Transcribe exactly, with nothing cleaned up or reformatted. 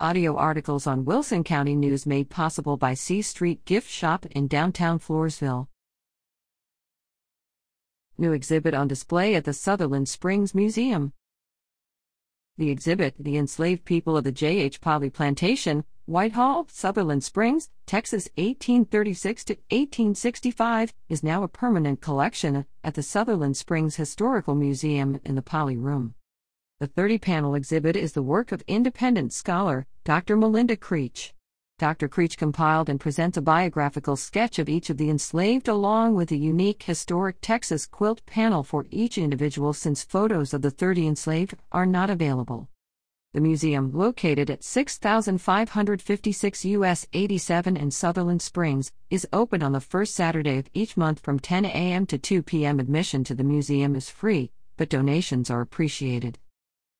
Audio articles on Wilson County News made possible by C Street Gift Shop in downtown Floresville. New exhibit on display at the Sutherland Springs Museum. The exhibit, The Enslaved People of the J. H. Polley Plantation, Whitehall, Sutherland Springs, Texas eighteen thirty-six to eighteen sixty-five, is now a permanent collection at the Sutherland Springs Historical Museum in the Polley Room. The thirty-panel exhibit is the work of independent scholar, Doctor Melinda Creech. Doctor Creech compiled and presents a biographical sketch of each of the enslaved along with a unique historic Texas quilt panel for each individual since photos of the thirty enslaved are not available. The museum, located at sixty-five fifty-six U S eighty-seven in Sutherland Springs, is open on the first Saturday of each month from ten a.m. to two p.m. Admission to the museum is free, but donations are appreciated.